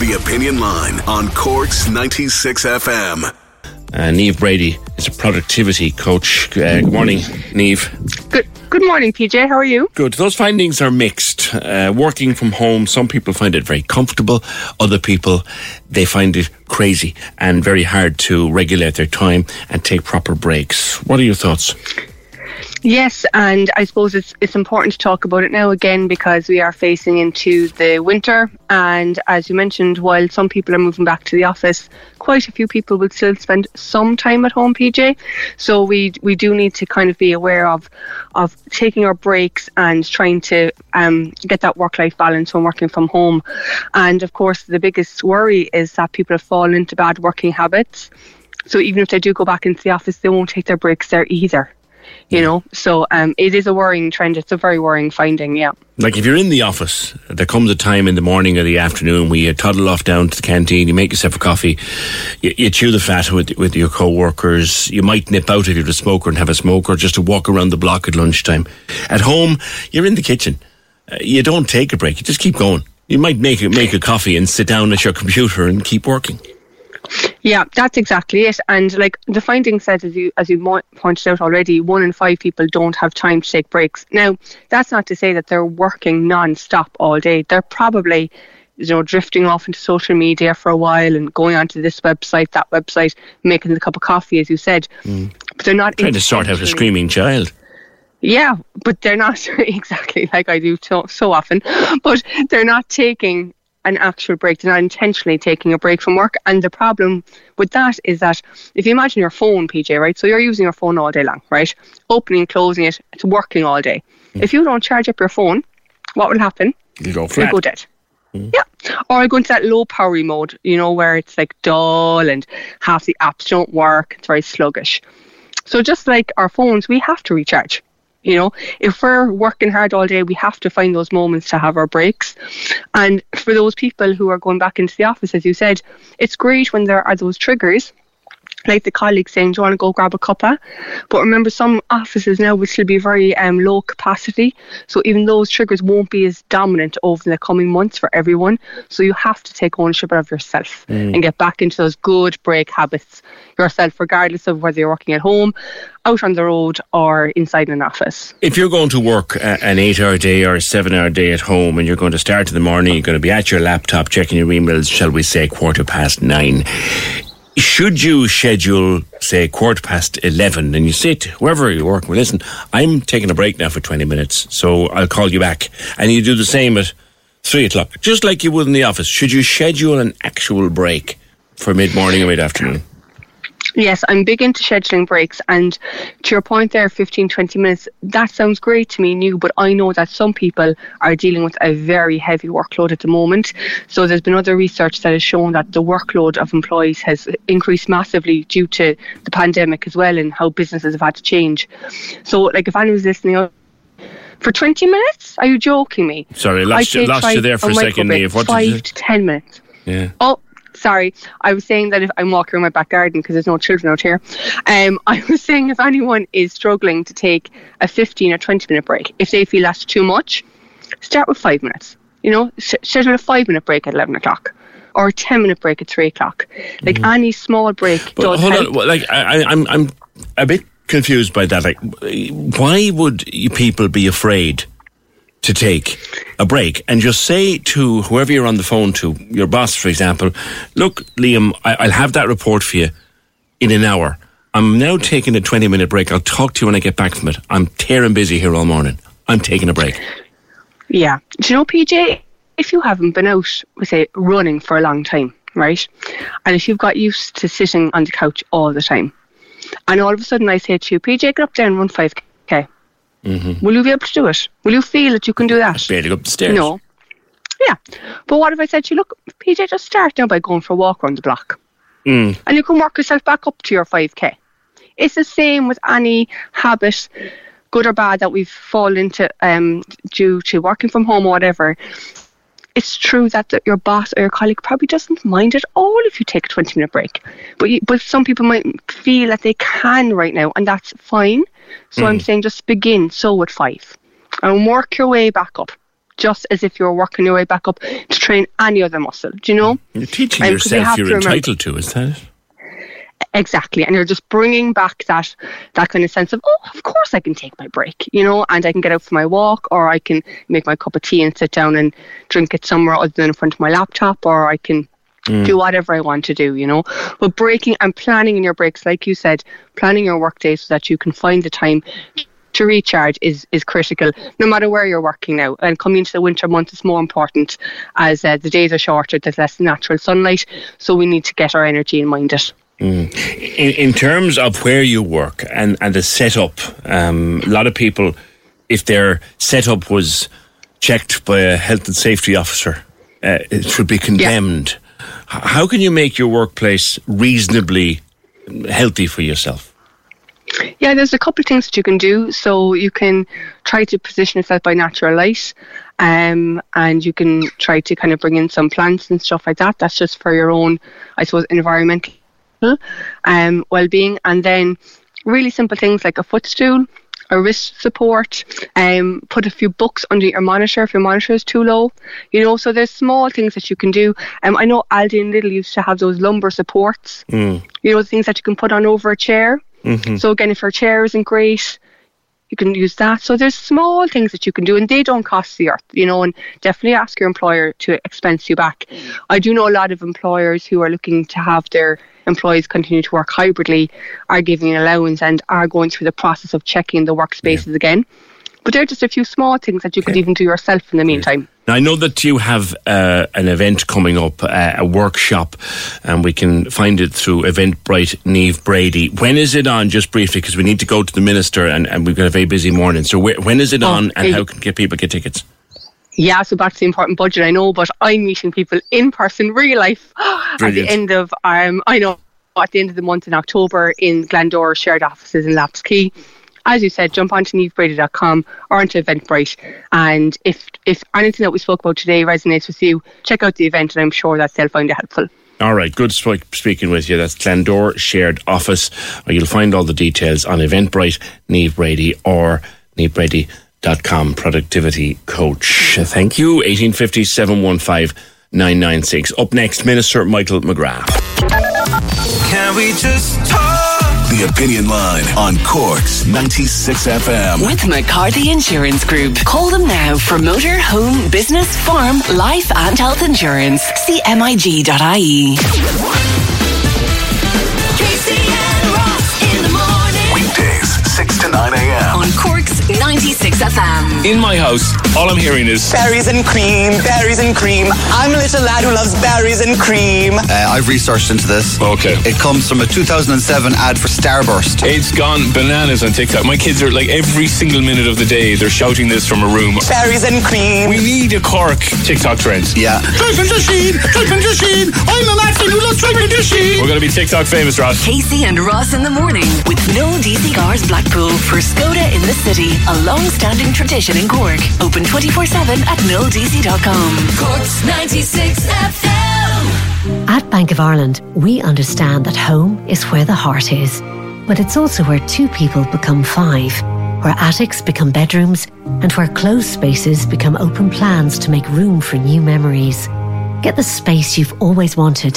The Opinion Line on Cork's 96 FM. Niamh Brady is a productivity coach. Good morning, Niamh. Good morning, PJ. How are you? Good. Those findings are mixed. Working from home, some people find it very comfortable. Other people, they find it crazy and very hard to regulate their time and take proper breaks. What are your thoughts? Yes, and I suppose it's important to talk about it now again because we are facing into the winter, and as you mentioned, while some people are moving back to the office, quite a few people will still spend some time at home, PJ. So we do need to kind of be aware of taking our breaks and trying to get that work-life balance when working from home. And of course, the biggest worry is that people have fallen into bad working habits. So even if they do go back into the office, they won't take their breaks there either. You know, so it is a worrying trend. It's a very worrying finding, yeah. Like if you're in the office, there comes a time in the morning or the afternoon where you toddle off down to the canteen, you make yourself a coffee, you chew the fat with your co-workers, you might nip out if you're a smoker and have a smoke, or just to walk around the block at lunchtime. At home, you're in the kitchen. You don't take a break. You just keep going. You might make a coffee and sit down at your computer and keep working. Yeah, that's exactly it. And like the finding says, as you pointed out already, 1 in 5 people don't have time to take breaks. Now, that's not to say that they're working non-stop all day. They're probably, drifting off into social media for a while and going onto this website, that website, making the cup of coffee, as you said. Mm. But they're not trying to sort out a screaming child. Yeah, but they're not exactly like I do so often. But they're not taking an actual break. They're not intentionally taking a break from work. And the problem with that is that if you imagine your phone, PJ, right? So you're using your phone all day long, right? Opening, closing it, it's working all day. Mm. If you don't charge up your phone, what will happen? You go flat. You go dead. Mm. Yeah. Or you go into that low powery mode, where it's like dull and half the apps don't work. It's very sluggish. So just like our phones, we have to recharge. If we're working hard all day, we have to find those moments to have our breaks. And for those people who are going back into the office, as you said, it's great when there are those triggers, like the colleague saying, do you want to go grab a cuppa? But remember, some offices now will still be very low capacity. So even those triggers won't be as dominant over the coming months for everyone. So you have to take ownership of yourself and get back into those good break habits yourself, regardless of whether you're working at home, out on the road, or inside an office. If you're going to work an 8-hour day or a 7-hour day at home, and you're going to start in the morning, you're going to be at your laptop checking your emails, shall we say, 9:15. Should you schedule, say, 11:15, and you sit, wherever you're working, listen, I'm taking a break now for 20 minutes, so I'll call you back. And you do the same at 3 o'clock, just like you would in the office. Should you schedule an actual break for mid-morning or mid-afternoon? Yes, I'm big into scheduling breaks, and to your point there, 15, 20 minutes, that sounds great to me, new, but I know that some people are dealing with a very heavy workload at the moment. So there's been other research that has shown that the workload of employees has increased massively due to the pandemic as well, and how businesses have had to change. So like if anyone's listening, for 20 minutes? Are you joking me? Sorry, I lost you there for a second, Niamh. What 5 to 10 minutes. Yeah. Oh. Sorry, I was saying that if I'm walking around my back garden because there's no children out here, I was saying if anyone is struggling to take a 15 or 20 minute break, if they feel that's too much, start with 5 minutes. Schedule a 5 minute break at 11 o'clock or a 10 minute break at 3 o'clock. Like any small break does help. Hold on, I'm a bit confused by that. Like, why would people be afraid to take a break and just say to whoever you're on the phone to, your boss, for example, look, Liam, I'll have that report for you in an hour. I'm now taking a 20-minute break. I'll talk to you when I get back from it. I'm tearing busy here all morning. I'm taking a break. Yeah. Do you know, PJ, if you haven't been out, we say, running for a long time, right? And if you've got used to sitting on the couch all the time, and all of a sudden I say to you, PJ, get up there and run 5K. Mm-hmm. Will you be able to do it? Will you feel that you can do that? I barely go up the stairs. No. Yeah. But what if I said to you, look, PJ, just start now by going for a walk around the block. Mm. And you can work yourself back up to your 5K. It's the same with any habit, good or bad, that we've fallen into due to working from home or whatever. It's true that your boss or your colleague probably doesn't mind at all if you take a 20-minute break. But some people might feel that they can right now, and that's fine. So I'm saying just begin, so at 5. And work your way back up, just as if you're working your way back up to train any other muscle. Do you know? You're teaching yourself you're entitled to, is that it? Exactly, and you're just bringing back that kind of sense of, oh, of course I can take my break, you know, and I can get out for my walk, or I can make my cup of tea and sit down and drink it somewhere other than in front of my laptop, or I can do whatever I want to do, you know. But breaking and planning in your breaks, like you said, planning your work day so that you can find the time to recharge is critical, no matter where you're working now. And coming into the winter months is more important as the days are shorter, there's less natural sunlight, so we need to get our energy in mind it. Mm. In terms of where you work and the setup, a lot of people, if their setup was checked by a health and safety officer, it would be condemned. Yeah. How can you make your workplace reasonably healthy for yourself? Yeah, there's a couple of things that you can do. So you can try to position yourself by natural light, and you can try to kind of bring in some plants and stuff like that. That's just for your own, I suppose, environmental well-being. And then really simple things like a footstool, a wrist support, put a few books under your monitor if your monitor is too low, you know. So there's small things that you can do. I know Aldi and Lidl used to have those lumbar supports, you know, things that you can put on over a chair. So again, if your chair isn't great, you can use that. So there's small things that you can do, and they don't cost the earth, you know, and definitely ask your employer to expense you back. I do know a lot of employers who are looking to have their employees continue to work hybridly are giving an allowance and are going through the process of checking the workspaces again. But they're just a few small things that you could even do yourself in the meantime. Now, I know that you have an event coming up, a workshop, and we can find it through Eventbrite, Niamh Brady. When is it on, just briefly, because we need to go to the minister and we've got a very busy morning. So when is it on and how can people get tickets? Yeah, so back to the important budget, I know, but I'm meeting people in person, real life, Brilliant. At the end of, at the end of the month in October in Glandore Shared Offices in Laps Quay. As you said, jump onto nievebrady.com or onto Eventbrite. And if anything that we spoke about today resonates with you, check out the event and I'm sure that they'll find it helpful. All right, good speaking with you. That's Glandore Shared Office. You'll find all the details on Eventbrite, Niamh Brady or nievebrady.com, productivity coach. Thank you. 1850 715 996. Up next, Minister Michael McGrath. Can we just talk? The Opinion Line on Cork's 96 FM. With McCarthy Insurance Group. Call them now for motor, home, business, farm, life and health insurance. CMIG.ie. Casey and Ross in the morning. Weekdays, 6 to 9 a.m. on Cork's 96 FM. In my house, all I'm hearing is berries and cream, berries and cream. I'm a little lad who loves berries and cream. I've researched into this. Okay. It comes from a 2007 ad for Starburst. It's gone bananas on TikTok. My kids are like, every single minute of the day, they're shouting this from a room. Berries and cream. We need a Cork TikTok trend. Yeah. Tripe and Dasheen. I'm a maxi who loves Tripe and Dasheen. We're going to be TikTok famous, Ross. Casey and Ross in the morning with no DC Cars Blackpool for Skoda in the city. A long-standing tradition in Cork. Open 24/7 at mildeasy.com. Cork's 96 FM. At Bank of Ireland, we understand that home is where the heart is. But it's also where two people become five, where attics become bedrooms, and where closed spaces become open plans to make room for new memories. Get the space you've always wanted.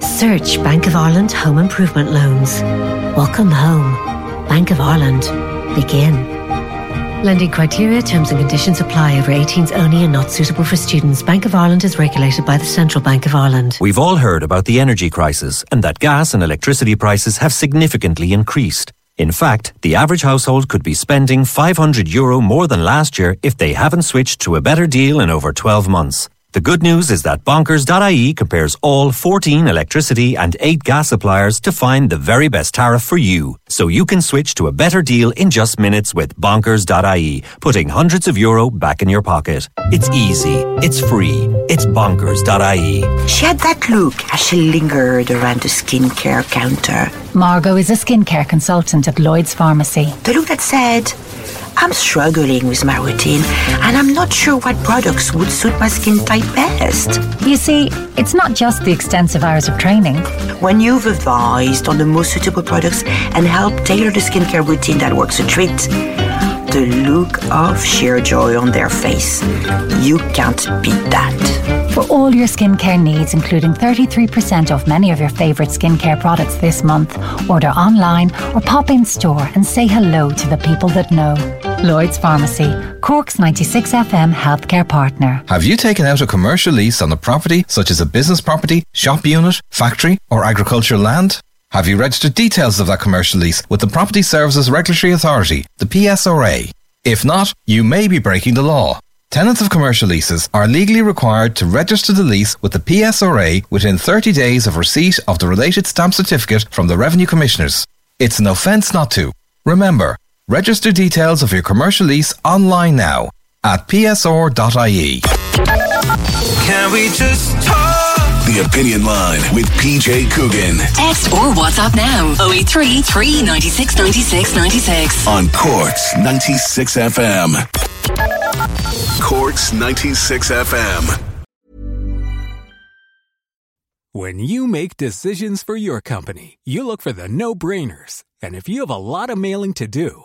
Search Bank of Ireland Home Improvement Loans. Welcome home. Bank of Ireland. Begin. Lending criteria, terms and conditions apply. Over 18s only and not suitable for students. Bank of Ireland is regulated by the Central Bank of Ireland. We've all heard about the energy crisis and that gas and electricity prices have significantly increased. In fact, the average household could be spending €500 more than last year if they haven't switched to a better deal in over 12 months. The good news is that Bonkers.ie compares all 14 electricity and 8 gas suppliers to find the very best tariff for you, so you can switch to a better deal in just minutes with Bonkers.ie, putting hundreds of euro back in your pocket. It's easy, it's free, it's Bonkers.ie. She had that look as she lingered around the skincare counter. Margot is a skincare consultant at Lloyd's Pharmacy. The look that said, I'm struggling with my routine and I'm not sure what products would suit my skin type best. You see, it's not just the extensive hours of training. When you've advised on the most suitable products and helped tailor the skincare routine that works a treat, the look of sheer joy on their face, you can't beat that. For all your skincare needs, including 33% off many of your favourite skincare products this month, order online or pop in store and say hello to the people that know. Lloyd's Pharmacy, Cork's 96 FM healthcare partner. Have you taken out a commercial lease on a property such as a business property, shop unit, factory or agricultural land? Have you registered details of that commercial lease with the Property Services Regulatory Authority, the PSRA? If not, you may be breaking the law. Tenants of commercial leases are legally required to register the lease with the PSRA within 30 days of receipt of the related stamp certificate from the Revenue Commissioners. It's an offence not to. Remember, register details of your commercial lease online now at psr.ie. Can we just talk? The Opinion Line with PJ Coogan. Text or WhatsApp now 083 396 96 96 on Cork's 96 FM. Cork's 96 FM. When you make decisions for your company, you look for the no-brainers. And if you have a lot of mailing to do,